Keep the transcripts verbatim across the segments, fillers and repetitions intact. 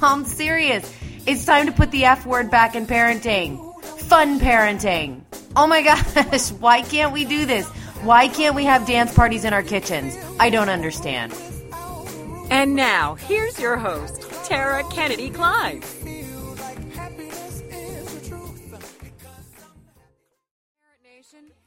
I'm serious. It's time to put the F word back in parenting. Fun parenting. Oh my gosh, why can't we do this? Why can't we have dance parties in our kitchens? I don't understand. And now, here's your host, Tara Kennedy-Kline.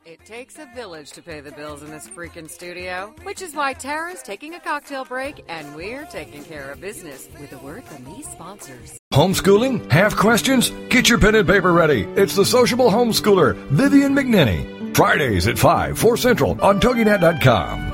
It takes a village to pay the bills in this freaking studio, which is why Tara's taking a cocktail break and we're taking care of business with a word from these sponsors. Homeschooling? Have questions? Get your pen and paper ready. It's the sociable homeschooler, Vivian McNinney. Fridays at five, four Central on toginet dot com.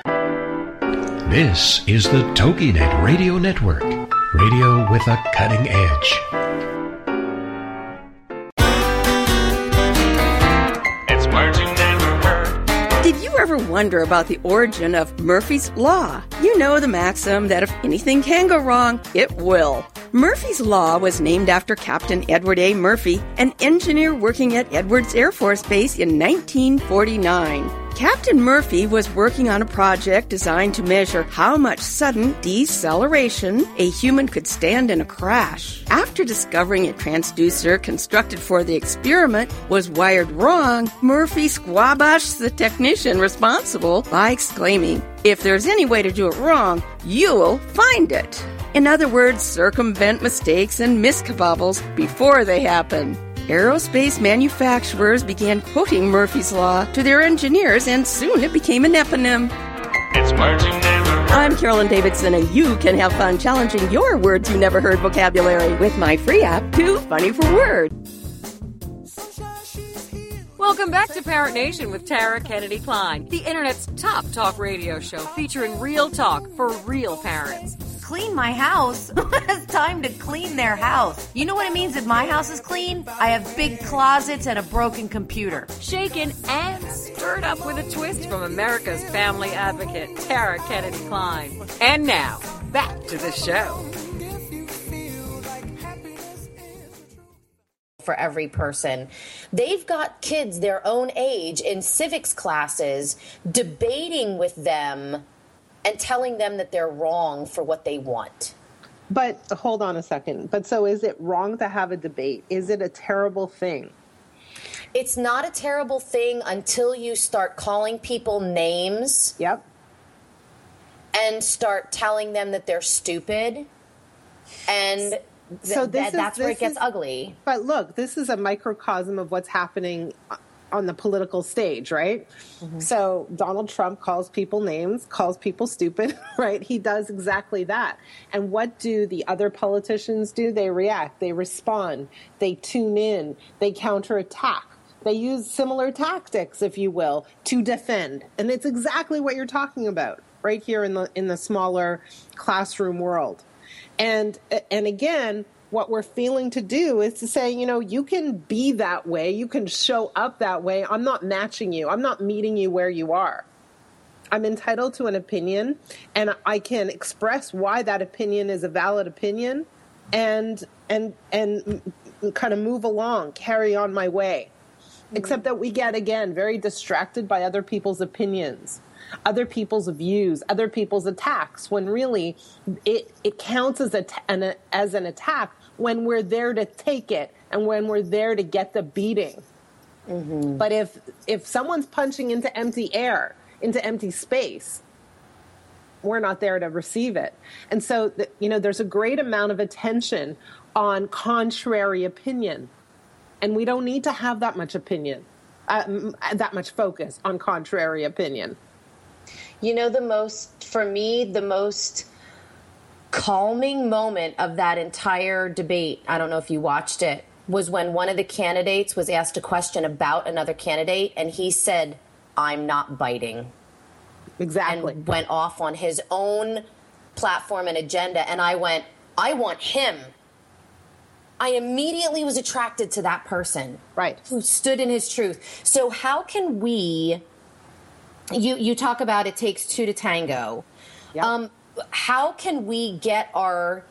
This is the TogiNet Radio Network. Radio with a cutting edge. Ever wonder about the origin of Murphy's Law? You know the maxim that if anything can go wrong, it will. Murphy's Law was named after Captain Edward A. Murphy, an engineer working at Edwards Air Force Base in nineteen forty-nine. Captain Murphy was working on a project designed to measure how much sudden deceleration a human could stand in a crash. After discovering a transducer constructed for the experiment was wired wrong, Murphy squabashed the technician responsible by exclaiming, "If there's any way to do it wrong, you'll find it." In other words, circumvent mistakes and miscabobbles before they happen. Aerospace manufacturers began quoting Murphy's Law to their engineers, and soon it became an eponym. It's words you never heard. I'm Carolyn Davidson, and you can have fun challenging your words you never heard vocabulary with my free app, Too Funny for Word. Welcome back to Parent Nation with Tara Kennedy-Kline, the Internet's top talk radio show featuring real talk for real parents. Clean my house. It's time to clean their house. You know what it means if my house is clean? I have big closets and a broken computer. Shaken and stirred up with a twist from America's family advocate, Tara Kennedy-Kline. And now, back to the show. For every person. They've got kids their own age in civics classes debating with them and telling them that they're wrong for what they want. But hold on a second. But so is it wrong to have a debate? Is it a terrible thing? It's not a terrible thing until you start calling people names. Yep. And start telling them that they're stupid. And th- so this th- that's is, where this it gets is, ugly. But look, this is a microcosm of what's happening on the political stage, right? Mm-hmm. So Donald Trump calls people names, calls people stupid, right? He does exactly that. And what do the other politicians do? They react, they respond, they tune in, they counterattack. They use similar tactics, if you will, to defend. And it's exactly what you're talking about right here in the in the smaller classroom world. And and again, what we're feeling to do is to say, you know, you can be that way. You can show up that way. I'm not matching you. I'm not meeting you where you are. I'm entitled to an opinion, and I can express why that opinion is a valid opinion and and and kind of move along, carry on my way. except that we get, again, very distracted by other people's opinions, other people's views, other people's attacks, when really it, it counts as, a, an, as an attack when we're there to take it and when we're there to get the beating. Mm-hmm. But if if someone's punching into empty air, into empty space, we're not there to receive it. And so, the, you know, there's a great amount of attention on contrary opinion. And we don't need to have that much opinion, uh, that much focus on contrary opinion. You know, the most, for me, the most calming moment of that entire debate, I don't know if you watched it, was when one of the candidates was asked a question about another candidate, and he said, "I'm not biting." Exactly. And went off on his own platform and agenda, and I went, I want him. I immediately was attracted to that person, right, who stood in his truth. So how can we, you, you talk about it takes two to tango. Yep. Um, how can we get our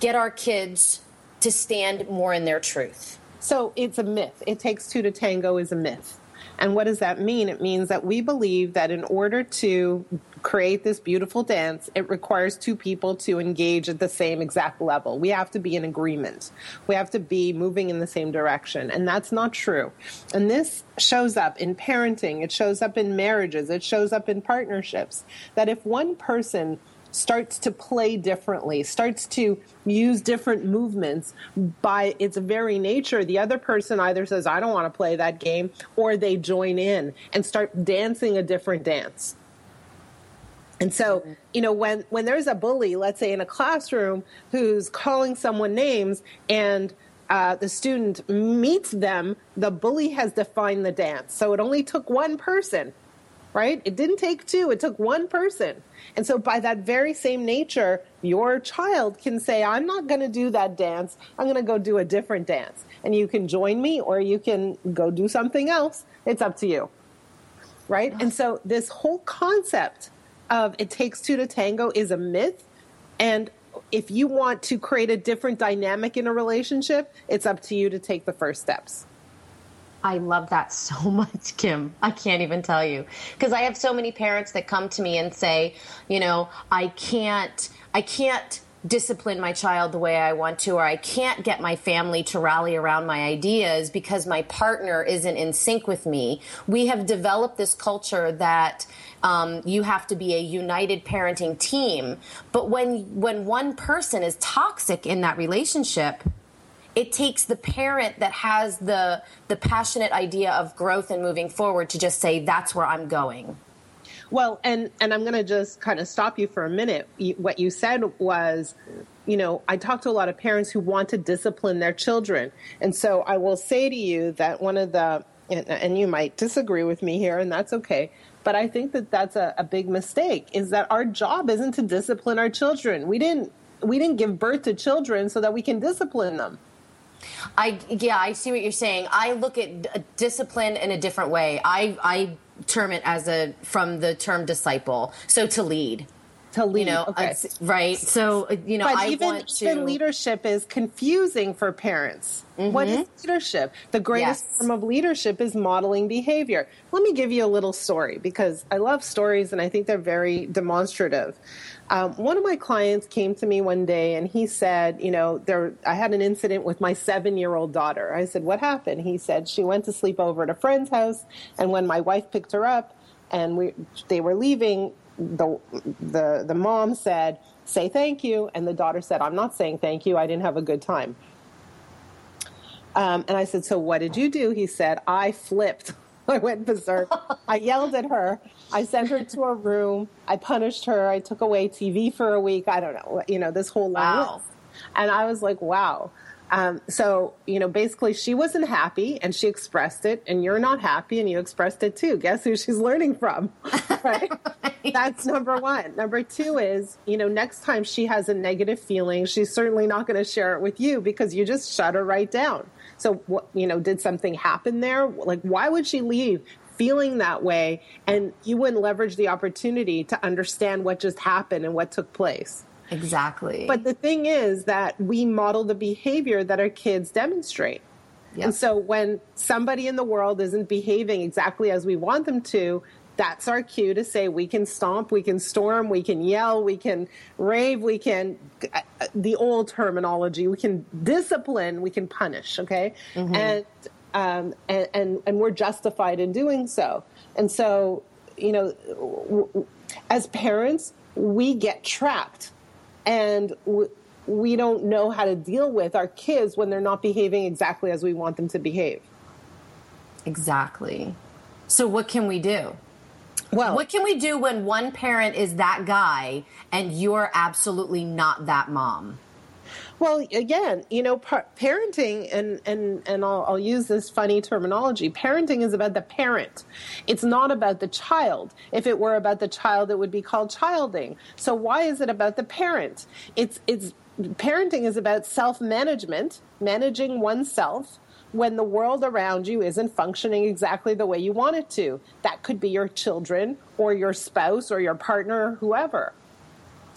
get our kids to stand more in their truth? So it's a myth. It takes two to tango is a myth. And what does that mean? It means that we believe that in order to create this beautiful dance, it requires two people to engage at the same exact level. We have to be in agreement. We have to be moving in the same direction. And that's not true. And this shows up in parenting. It shows up in marriages. It shows up in partnerships. That if one person starts to play differently, starts to use different movements by its very nature, the other person either says, I don't want to play that game, or they join in and start dancing a different dance. And so, you know, when, when there's a bully, let's say in a classroom, who's calling someone names and uh, the student meets them, the bully has defined the dance. So it only took one person. Right? It didn't take two. It took one person. And so by that very same nature, your child can say, I'm not going to do that dance. I'm going to go do a different dance. And you can join me or you can go do something else. It's up to you. Right? And so this whole concept of it takes two to tango is a myth. And if you want to create a different dynamic in a relationship, it's up to you to take the first steps. I love that so much, Kim. I can't even tell you, because I have so many parents that come to me and say, you know, I can't, I can't discipline my child the way I want to, or I can't get my family to rally around my ideas because my partner isn't in sync with me. We have developed this culture that um, you have to be a united parenting team. But when when one person is toxic in that relationship, it takes the parent that has the the passionate idea of growth and moving forward to just say, that's where I'm going. Well, and, and I'm going to just kind of stop you for a minute. What you said was, you know, I talk to a lot of parents who want to discipline their children. And so I will say to you that one of the, and, and you might disagree with me here, and that's okay. But I think that that's a, a big mistake, is that our job isn't to discipline our children. We didn't we didn't give birth to children so that we can discipline them. I, yeah, I see what you're saying. I look at discipline in a different way. I, I term it as a, from the term disciple. So to lead, to lead, you know, okay. Right. So, you know, but I even, want to... even leadership is confusing for parents. Mm-hmm. What is leadership? The greatest yes. form of leadership is modeling behavior. Let me give you a little story, because I love stories and I think they're very demonstrative. Um, one of my clients came to me one day and he said, you know, there, I had an incident with my seven-year-old daughter. I said, what happened? He said, she went to sleep over at a friend's house, and when my wife picked her up and we they were leaving, the the the mom said, say thank you. And the daughter said, I'm not saying thank you. I didn't have a good time. Um, and I said, so what did you do? He said, I flipped. I went berserk. I yelled at her. I sent her to her room. I punished her. I took away T V for a week. I don't know, you know, this whole wow. And I was like, wow. Um, so, you know, basically she wasn't happy and she expressed it, and you're not happy and you expressed it too. Guess who she's learning from, right? That's number one. Number two is, you know, next time she has a negative feeling, she's certainly not going to share it with you, because you just shut her right down. So, you know, did something happen there? Like, why would she leave feeling that way? And you wouldn't leverage the opportunity to understand what just happened and what took place. Exactly. But the thing is that we model the behavior that our kids demonstrate. Yep. And so when somebody in the world isn't behaving exactly as we want them to, that's our cue to say we can stomp, we can storm, we can yell, we can rave, we can, the old terminology, we can discipline, we can punish, okay? Mm-hmm. And, um, and, and and we're justified in doing so. And so, you know, w- w- as parents, we get trapped and w- we don't know how to deal with our kids when they're not behaving exactly as we want them to behave. Exactly. So what can we do? Well, what can we do when one parent is that guy and you're absolutely not that mom? Well, again, you know, par- parenting, and and, and I'll, I'll use this funny terminology, parenting is about the parent. It's not about the child. If it were about the child, it would be called childing. So why is it about the parent? It's it's parenting is about self-management, managing oneself, when the world around you isn't functioning exactly the way you want it to. That could be your children or your spouse or your partner or whoever.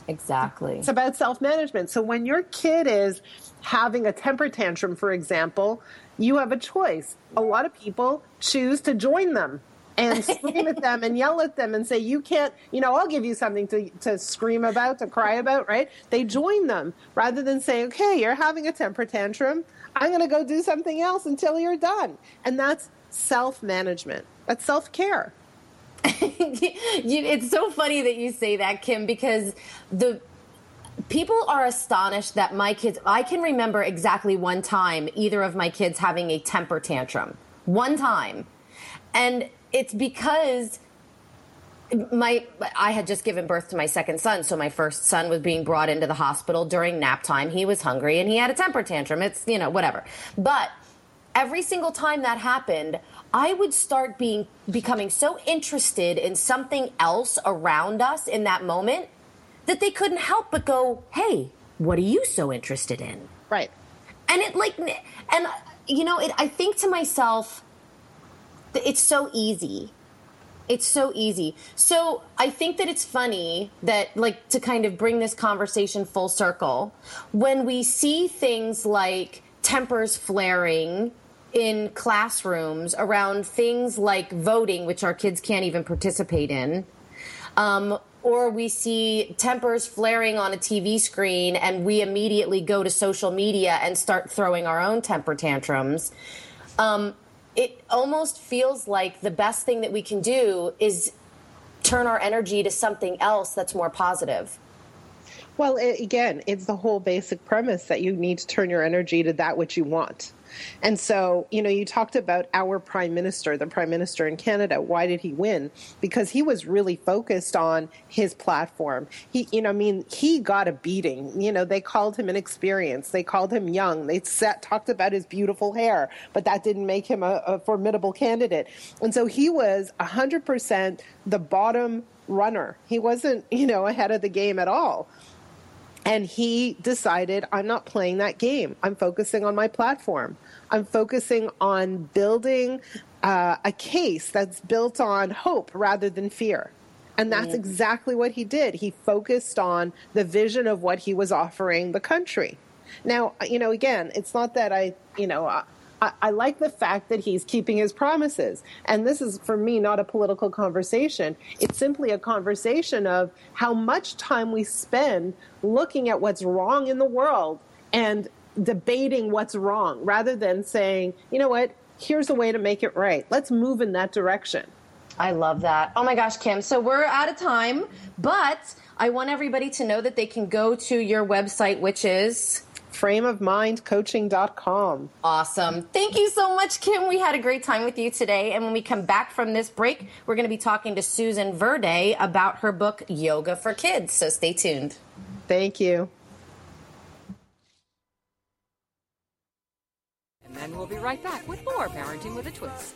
Exactly. It's about self-management. So when your kid is having a temper tantrum, for example, you have a choice. A lot of people choose to join them and scream at them and yell at them and say, you can't, you know, I'll give you something to, to scream about, to cry about, right? They join them rather than saying, okay, you're having a temper tantrum, I'm going to go do something else until you're done. And that's self-management. That's self-care. It's so funny that you say that, Kim, because the people are astonished that my kids, I can remember exactly one time either of my kids having a temper tantrum. One time. And it's because my I had just given birth to my second son, so my first son was being brought into the hospital during nap time. He was hungry and he had a temper tantrum. It's, you know, whatever. But every single time that happened, I would start being becoming so interested in something else around us in that moment that they couldn't help but go, hey, what are you so interested in? Right. And it like, and you know, it, I think to myself, it's so easy. It's so easy. So I think that it's funny that, like, to kind of bring this conversation full circle, when we see things like tempers flaring in classrooms around things like voting, which our kids can't even participate in, um, or we see tempers flaring on a T V screen and we immediately go to social media and start throwing our own temper tantrums, um, it almost feels like the best thing that we can do is turn our energy to something else that's more positive. Well, it, again, it's the whole basic premise that you need to turn your energy to that which you want. And so, you know, you talked about our prime minister, the prime minister in Canada. Why did he win? Because he was really focused on his platform. He, you know, I mean, he got a beating. You know, they called him inexperienced. They called him young. They sat, talked about his beautiful hair, but that didn't make him a, a formidable candidate. And so he was one hundred percent the bottom runner. He wasn't, you know, ahead of the game at all. And he decided, I'm not playing that game. I'm focusing on my platform. I'm focusing on building uh, a case that's built on hope rather than fear. And that's exactly what he did. He focused on the vision of what he was offering the country. Now, you know, again, it's not that I, you know, I, I like the fact that he's keeping his promises. And this is, for me, not a political conversation. It's simply a conversation of how much time we spend looking at what's wrong in the world and debating what's wrong rather than saying, you know what, here's a way to make it right. Let's move in that direction. I love that. Oh, my gosh, Kim. So we're out of time, but I want everybody to know that they can go to your website, which is frame of mind coaching dot com. Awesome. Thank you so much, Kim. We had a great time with you today. And when we come back from this break, we're going to be talking to Susan Verde about her book, Yoga for Kids. So stay tuned. Thank you. And then we'll be right back with more Parenting with a Twist.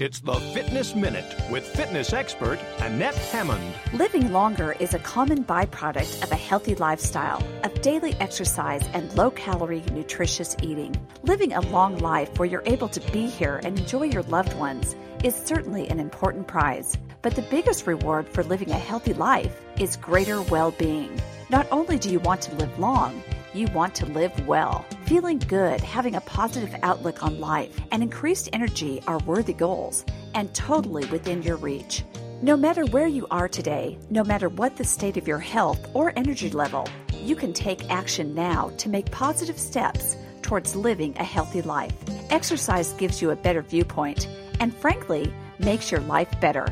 It's the Fitness Minute with fitness expert Annette Hammond. Living longer is a common byproduct of a healthy lifestyle, of daily exercise and low-calorie, nutritious eating. Living a long life where you're able to be here and enjoy your loved ones is certainly an important prize, but the biggest reward for living a healthy life is greater well-being. Not only do you want to live long, you want to live well. Feeling good, having a positive outlook on life, and increased energy are worthy goals and totally within your reach. No matter where you are today, no matter what the state of your health or energy level, you can take action now to make positive steps towards living a healthy life. Exercise gives you a better viewpoint and frankly, makes your life better.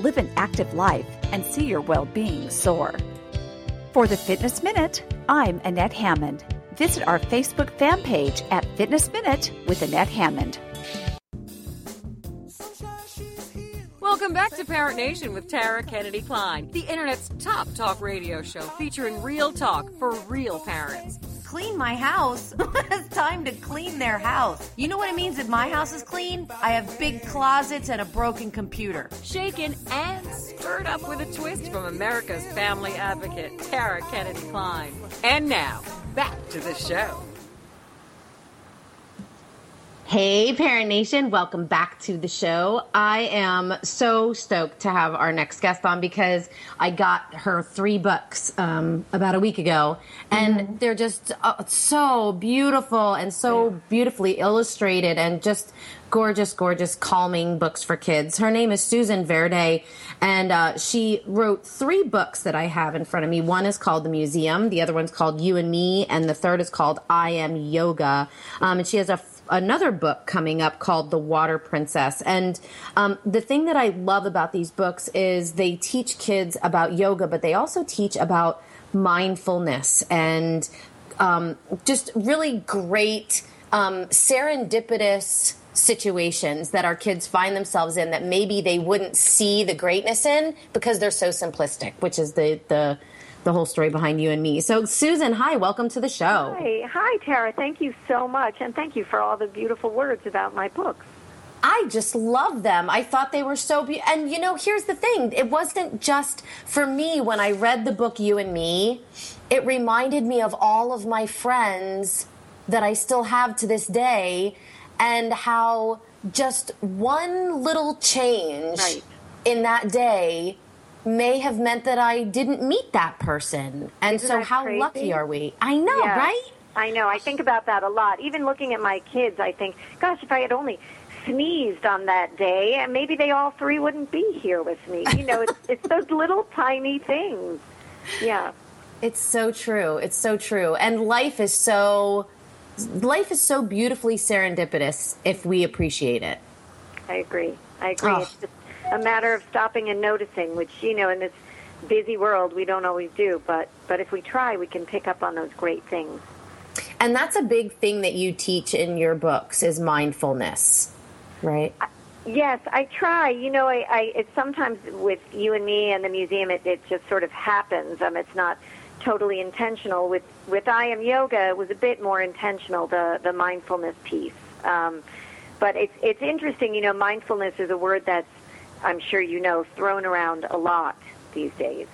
Live an active life and see your well-being soar. For the Fitness Minute, I'm Annette Hammond. Visit our Facebook fan page at Fitness Minute with Annette Hammond. Welcome back to Parent Nation with Tara Kennedy-Kline, the Internet's top talk radio show featuring real talk for real parents. Clean my house. It's time to clean their house. You know what it means if my house is clean? I have big closets and a broken computer. Shaken and stirred up with a twist from America's family advocate, Tara Kennedy-Kline. And now, back to the show. Hey, Parent Nation. Welcome back to the show. I am so stoked to have our next guest on because I got her three books um, about a week ago, and mm-hmm. they're just uh, so beautiful and so yeah. beautifully illustrated and just gorgeous, gorgeous, calming books for kids. Her name is Susan Verde, and uh, she wrote three books that I have in front of me. One is called The Museum, the other one's called You and Me, and the third is called I Am Yoga, um, and she has a another book coming up called The Water Princess. And um, the thing that I love about these books is they teach kids about yoga, but they also teach about mindfulness and um, just really great um, serendipitous situations that our kids find themselves in that maybe they wouldn't see the greatness in because they're so simplistic, which is the the the whole story behind You and Me. So, Susan, hi, welcome to the show. Hi, hi, Tara. Thank you so much, and thank you for all the beautiful words about my books. I just love them. I thought they were so beautiful. And, you know, here's the thing. It wasn't just for me when I read the book You and Me. It reminded me of all of my friends that I still have to this day and how just one little change right. in that day may have meant that I didn't meet that person. And Isn't so how crazy? Lucky are we? I know, yeah, right? I know. I think about that a lot. Even looking at my kids, I think, gosh, if I had only sneezed on that day, and maybe they all three wouldn't be here with me. You know, it's, it's those little tiny things. Yeah. It's so true. It's so true. And life is so, life is so beautifully serendipitous if we appreciate it. I agree. I agree. Oh. It's just a matter of stopping and noticing, which, you know, in this busy world, we don't always do. But but if we try, we can pick up on those great things. And that's a big thing that you teach in your books is mindfulness, right? I, yes, I try. You know, I, I it's sometimes with You and Me and the Museum, it, it just sort of happens. Um, it's not totally intentional. With, with I Am Yoga, it was a bit more intentional, the, the mindfulness piece. Um, but it's it's interesting, you know, mindfulness is a word that's, I'm sure you know, thrown around a lot these days.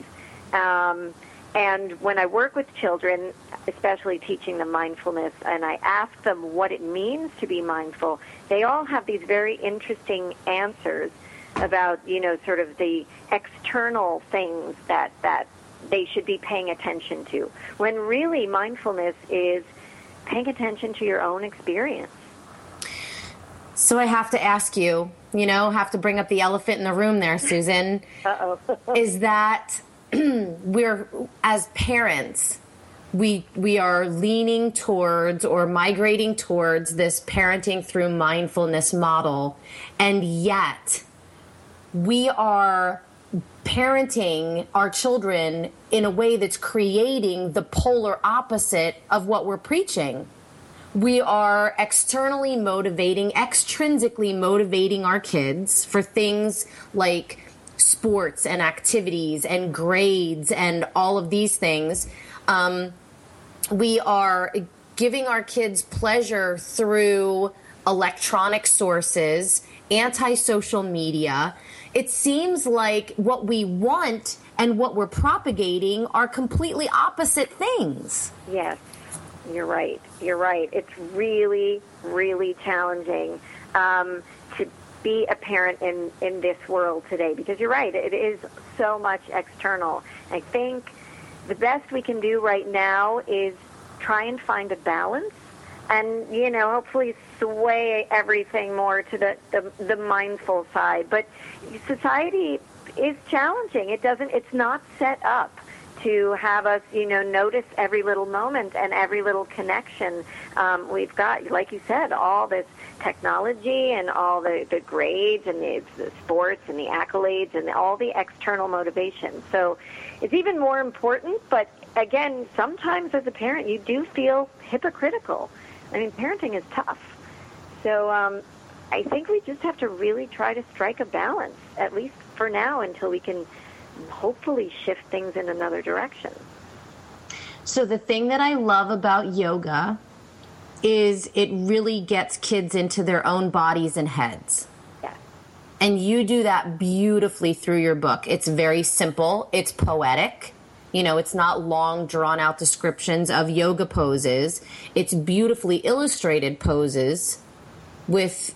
Um, and when I work with children, especially teaching them mindfulness, and I ask them what it means to be mindful, they all have these very interesting answers about, you know, sort of the external things that, that they should be paying attention to, when really mindfulness is paying attention to your own experience. So I have to ask you, you know, have to bring up the elephant in the room there, Susan, Uh-oh. is that we're, as parents, we we are leaning towards or migrating towards this parenting through mindfulness model, and yet we are parenting our children in a way that's creating the polar opposite of what we're preaching. We are externally motivating, extrinsically motivating our kids for things like sports and activities and grades and all of these things. Um, we are giving our kids pleasure through electronic sources, anti-social media. It seems like what we want and what we're propagating are completely opposite things. Yes, you're right. You're right. It's really, really challenging um, to be a parent in, in this world today, because you're right. It is so much external. I think the best we can do right now is try and find a balance and, you know, hopefully sway everything more to the, the, the mindful side. But society is challenging. It doesn't, it's not set up to have us, you know, notice every little moment and every little connection. Um, we've got, like you said, all this technology and all the, the grades and the, the sports and the accolades and all the external motivation. So it's even more important. But again, sometimes as a parent, you do feel hypocritical. I mean, parenting is tough. So um, I think we just have to really try to strike a balance, at least for now, until we can hopefully shift things in another direction. So the thing that I love about yoga is it really gets kids into their own bodies and heads. Yeah. And you do that beautifully through your book. It's very simple. It's poetic. You know, it's not long, drawn-out descriptions of yoga poses. It's beautifully illustrated poses with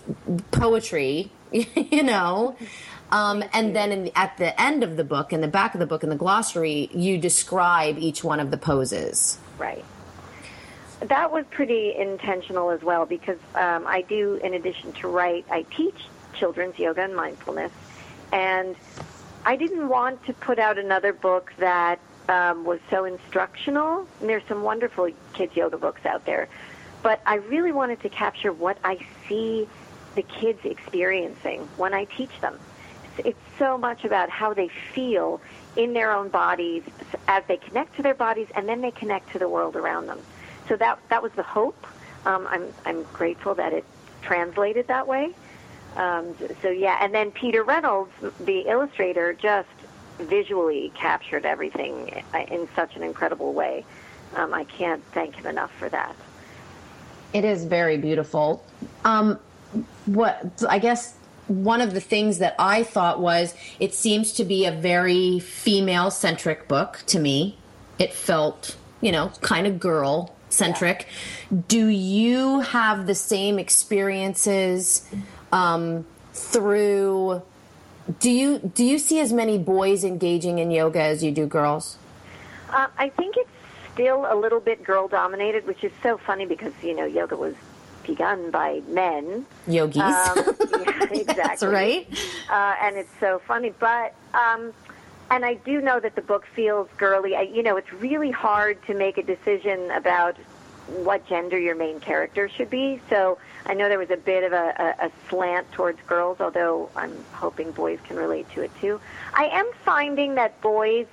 poetry, you know. Um, and then in the, at the end of the book, in the back of the book, in the glossary, you describe each one of the poses. Right. That was pretty intentional as well, because um, I do, in addition to write, I teach children's yoga and mindfulness. And I didn't want to put out another book that um, was so instructional. And there's some wonderful kids' yoga books out there. But I really wanted to capture what I see the kids experiencing when I teach them. It's so much about how they feel in their own bodies as they connect to their bodies, and then they connect to the world around them. So that that was the hope. Um, I'm I'm grateful that it translated that way. Um, so yeah, and then Peter Reynolds, the illustrator, just visually captured everything in such an incredible way. Um, I can't thank him enough for that. It is very beautiful. Um, what I guess. One of the things that I thought was it seems to be a very female-centric book to me. It felt, you know, kind of girl-centric. Yeah. Do you have the same experiences um, through – do you do you see as many boys engaging in yoga as you do girls? Uh, I think it's still a little bit girl-dominated, which is so funny because, you know, yoga was – begun by men. Yogis. Um, yeah, exactly. That's right. Uh, and it's so funny. But, um, and I do know that the book feels girly. I, you know, it's really hard to make a decision about what gender your main character should be. So I know there was a bit of a, a, a slant towards girls, although I'm hoping boys can relate to it too. I am finding that boys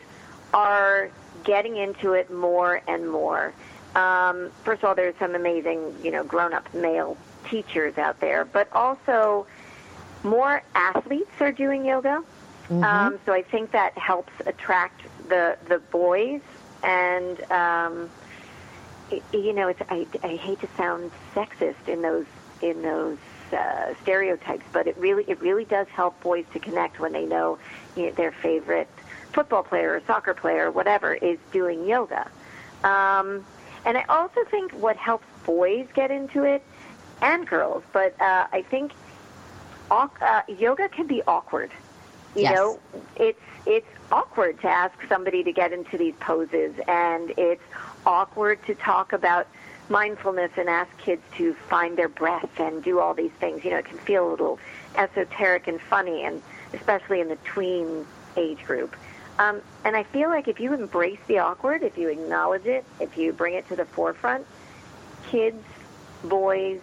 are getting into it more and more. Um, first of all, there's some amazing, you know, grown-up male teachers out there, but also more athletes are doing yoga. Mm-hmm. Um, so I think that helps attract the the boys. And, um, it, you know, it's, I, I hate to sound sexist in those in those uh, stereotypes, but it really it really does help boys to connect when they know, you know, their favorite football player or soccer player or whatever is doing yoga. Um And I also think what helps boys get into it, and girls, but uh, I think uh, yoga can be awkward. You yes. know, it's it's awkward to ask somebody to get into these poses, and it's awkward to talk about mindfulness and ask kids to find their breath and do all these things. You know, it can feel a little esoteric and funny, and especially in the tween age group. Um, and I feel like if you embrace the awkward, if you acknowledge it, if you bring it to the forefront, kids, boys,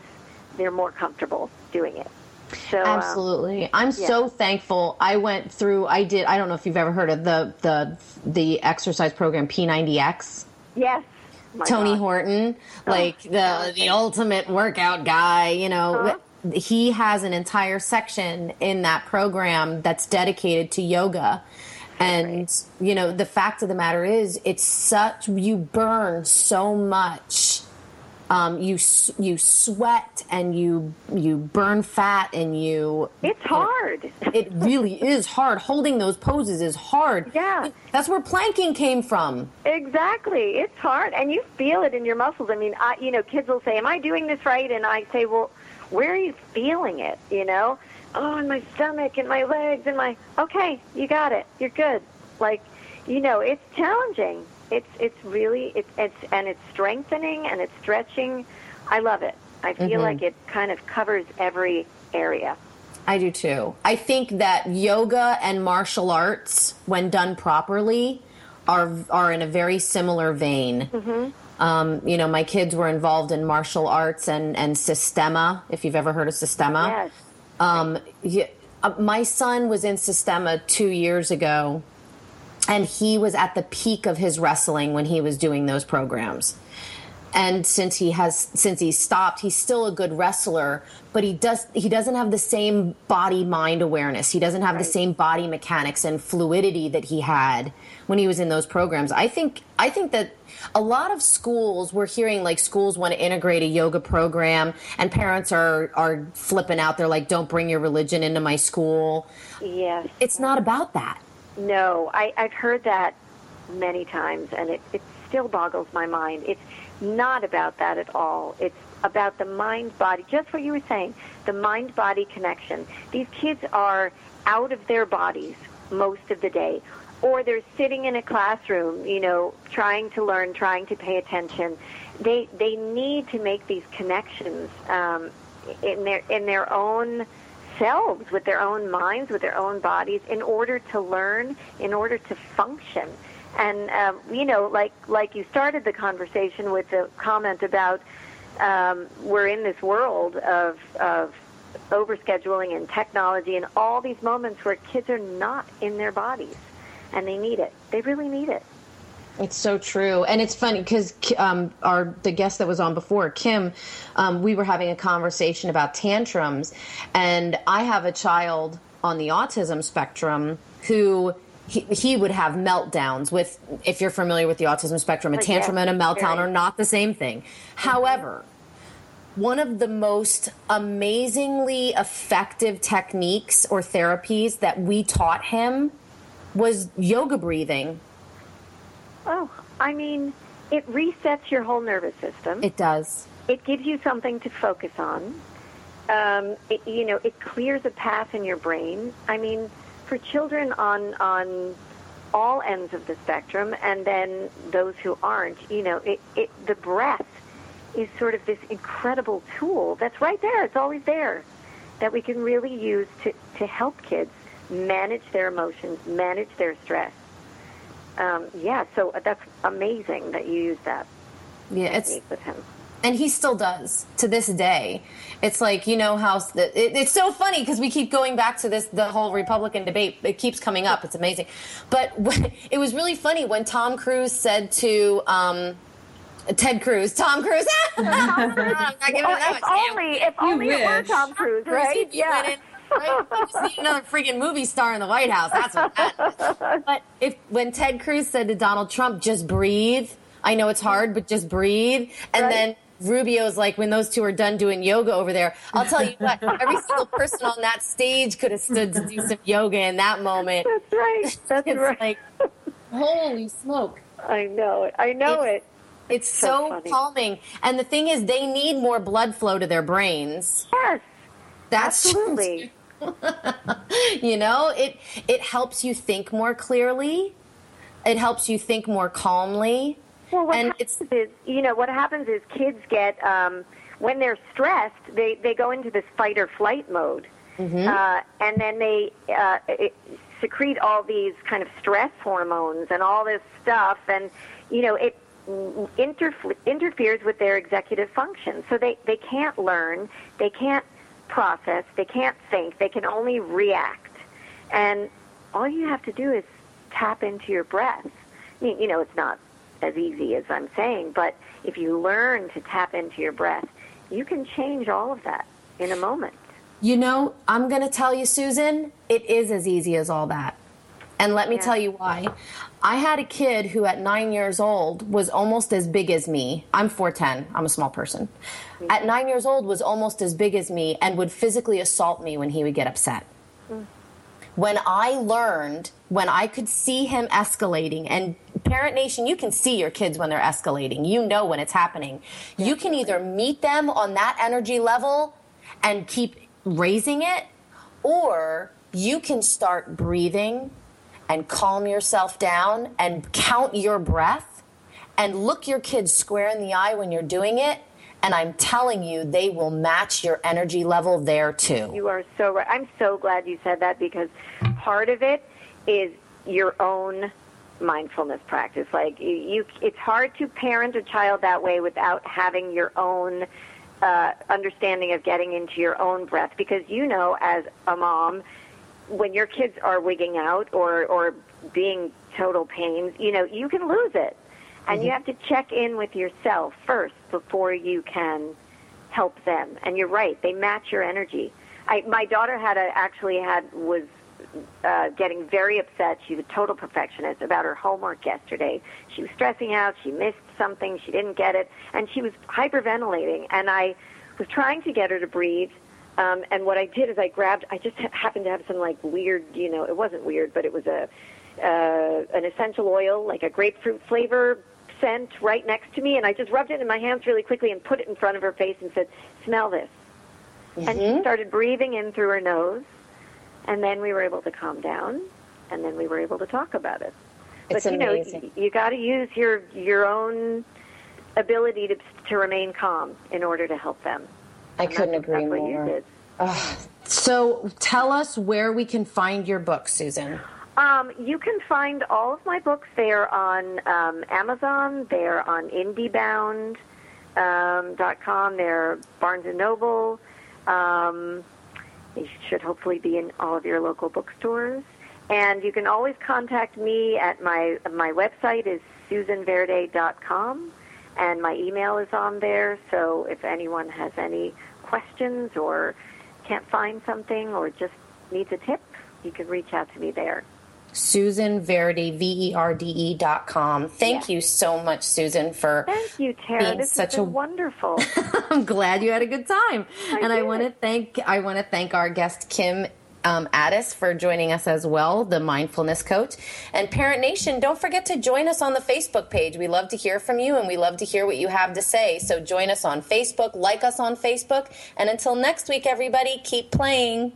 they're more comfortable doing it. So, absolutely. Um, I'm yeah. so thankful. I went through, I did, I don't know if you've ever heard of the the, the exercise program P ninety X. Yes. My Tony God. Horton, oh, like the yeah. the ultimate workout guy, you know. Uh-huh. He has an entire section in that program that's dedicated to yoga. And, you know, the fact of the matter is, it's such, you burn so much. Um, you you sweat and you you burn fat and you. It's hard. It really is hard. Holding those poses is hard. Yeah. That's where planking came from. Exactly. It's hard. And you feel it in your muscles. I mean, I, you know, kids will say, am I doing this right? And I say, well, where are you feeling it? You know, oh, in my stomach and my legs and my, okay, you got it. You're good. Like, you know, it's challenging. It's it's really, it's, it's and it's strengthening and it's stretching. I love it. I feel mm-hmm. like it kind of covers every area. I do too. I think that yoga and martial arts, when done properly, are are in a very similar vein. Mm-hmm. Um, you know, my kids were involved in martial arts and, and Systema, if you've ever heard of Systema. Yes. Um, he, uh, my son was in Systema two years ago. And he was at the peak of his wrestling when he was doing those programs. And since he has, since he stopped, he's still a good wrestler, but he does, he doesn't have the same body mind awareness. He doesn't have right. the same body mechanics and fluidity that he had when he was in those programs. I think, I think that a lot of schools, we're hearing like schools want to integrate a yoga program and parents are, are flipping out. They're like, don't bring your religion into my school. Yes. It's not about that. No, I, I've heard that many times, and it, it still boggles my mind. It's not about that at all. It's about the mind-body, just what you were saying, the mind-body connection. These kids are out of their bodies most of the day, or they're sitting in a classroom, you know, trying to learn, trying to pay attention. They they need to make these connections um, in their in their own selves, with their own minds, with their own bodies, in order to learn, in order to function. And, um, you know, like, like you started the conversation with the comment about um, we're in this world of, of overscheduling and technology and all these moments where kids are not in their bodies, and they need it. They really need it. It's so true. And it's funny because um, our the guest that was on before, Kim, um, we were having a conversation about tantrums. And I have a child on the autism spectrum who he, he would have meltdowns with, if you're familiar with the autism spectrum, a okay. tantrum and a meltdown are not the same thing. Mm-hmm. However, one of the most amazingly effective techniques or therapies that we taught him was yoga breathing. Oh, I mean, it resets your whole nervous system. It does. It gives you something to focus on. Um, it, you know, it clears a path in your brain. I mean, for children on on all ends of the spectrum, and then those who aren't, you know, it, it the breath is sort of this incredible tool that's right there. It's always there that we can really use to, to help kids manage their emotions, manage their stress. Um, yeah, so that's amazing that you use that. Yeah, it's with him, and he still does to this day. It's like, you know how it, it's so funny because we keep going back to this, the whole Republican debate. It keeps coming up. It's amazing, but when, it was really funny when Tom Cruise said to um, Ted Cruz, Tom Cruise. Tom Cruise. I'm not giving well, that if much only, if you only wish. It were Tom Cruise, right? Yeah. Right? You just need another freaking movie star in the White House. That's what that is. But if when Ted Cruz said to Donald Trump, just breathe, I know it's hard, but just breathe. And right. then Rubio's like, when those two are done doing yoga over there, I'll tell you what, every single person on that stage could have stood to do some yoga in that moment. That's right. That's it's right. Like, holy smoke. I know it. I know it's, it. It's, it's so, so calming. And the thing is, they need more blood flow to their brains. Yes. That's absolutely. You know, it it helps you think more clearly. It helps you think more calmly. Well, what and happens it's, is, you know, what happens is kids get, um, when they're stressed, they, they go into this fight or flight mode. Mm-hmm. uh, and then they uh, it, secrete all these kind of stress hormones and all this stuff, and, you know, it interf- interferes with their executive function. So they, they can't learn, they can't process, they can't think, they can only react. And all you have to do is tap into your breath. I mean, you know, it's not as easy as I'm saying, but if you learn to tap into your breath, you can change all of that in a moment. You know, I'm going to tell you, Susan, it is as easy as all that. And let me yeah. tell you why. I had a kid who at nine years old was almost as big as me. I'm four ten. I'm a small person. Mm-hmm. At nine years old was almost as big as me and would physically assault me when he would get upset. Mm. When I learned, when I could see him escalating, and Parent Nation, you can see your kids when they're escalating. You know when it's happening. Definitely. You can either meet them on that energy level and keep raising it, or you can start breathing and calm yourself down and count your breath and look your kids square in the eye when you're doing it. And I'm telling you, they will match your energy level there too. You are so right. I'm so glad you said that, because part of it is your own mindfulness practice. Like you, you it's hard to parent a child that way without having your own Uh, understanding of getting into your own breath, because you know, as a mom, when your kids are wigging out or, or being total pains, you know, you can lose it. And mm-hmm. you have to check in with yourself first before you can help them. And you're right, they match your energy. I, my daughter had a, actually had was uh, getting very upset. She's a total perfectionist about her homework yesterday. She was stressing out. She missed something, she didn't get it, and she was hyperventilating, and I was trying to get her to breathe, um, and what I did is I grabbed, I just ha- happened to have some like weird, you know, it wasn't weird, but it was a uh, an essential oil, like a grapefruit flavor scent right next to me, and I just rubbed it in my hands really quickly and put it in front of her face and said, smell this. Mm-hmm. And she started breathing in through her nose, and then we were able to calm down, and then we were able to talk about it. But, you know, you, you got to use your your own ability to to remain calm in order to help them. I and couldn't agree more. So tell us where we can find your book, Susan. Um, you can find all of my books. They are on um, Amazon. They are on IndieBound um, dot com. They're Barnes and Noble. Um, they should hopefully be in all of your local bookstores. And you can always contact me at my my website is susan verde dot com, and my email is on there. So if anyone has any questions or can't find something or just needs a tip, you can reach out to me there. Susan Verde, V E R D E dot com. Thank yeah. you so much, Susan, for thank you, Tara. Being this such a wonderful. I'm glad you had a good time, I and did. I want to thank I want to thank our guest Kim Um, Addis for joining us as well, the mindfulness coach. And Parent Nation, don't forget to join us on the Facebook page. We love to hear from you, and we love to hear what you have to say. So join us on Facebook, like us on Facebook. And until next week, everybody, keep playing.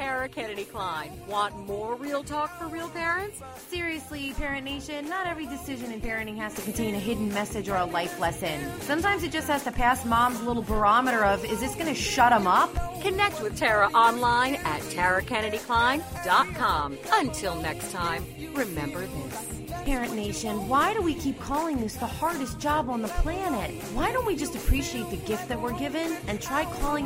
Tara Kennedy-Kline. Want more real talk for real parents? Seriously, Parent Nation, not every decision in parenting has to contain a hidden message or a life lesson. Sometimes it just has to pass mom's little barometer of, is this going to shut them up? Connect with Tara online at tara kennedy kline dot com. Until next time, remember this. Parent Nation, why do we keep calling this the hardest job on the planet? Why don't we just appreciate the gift that we're given and try calling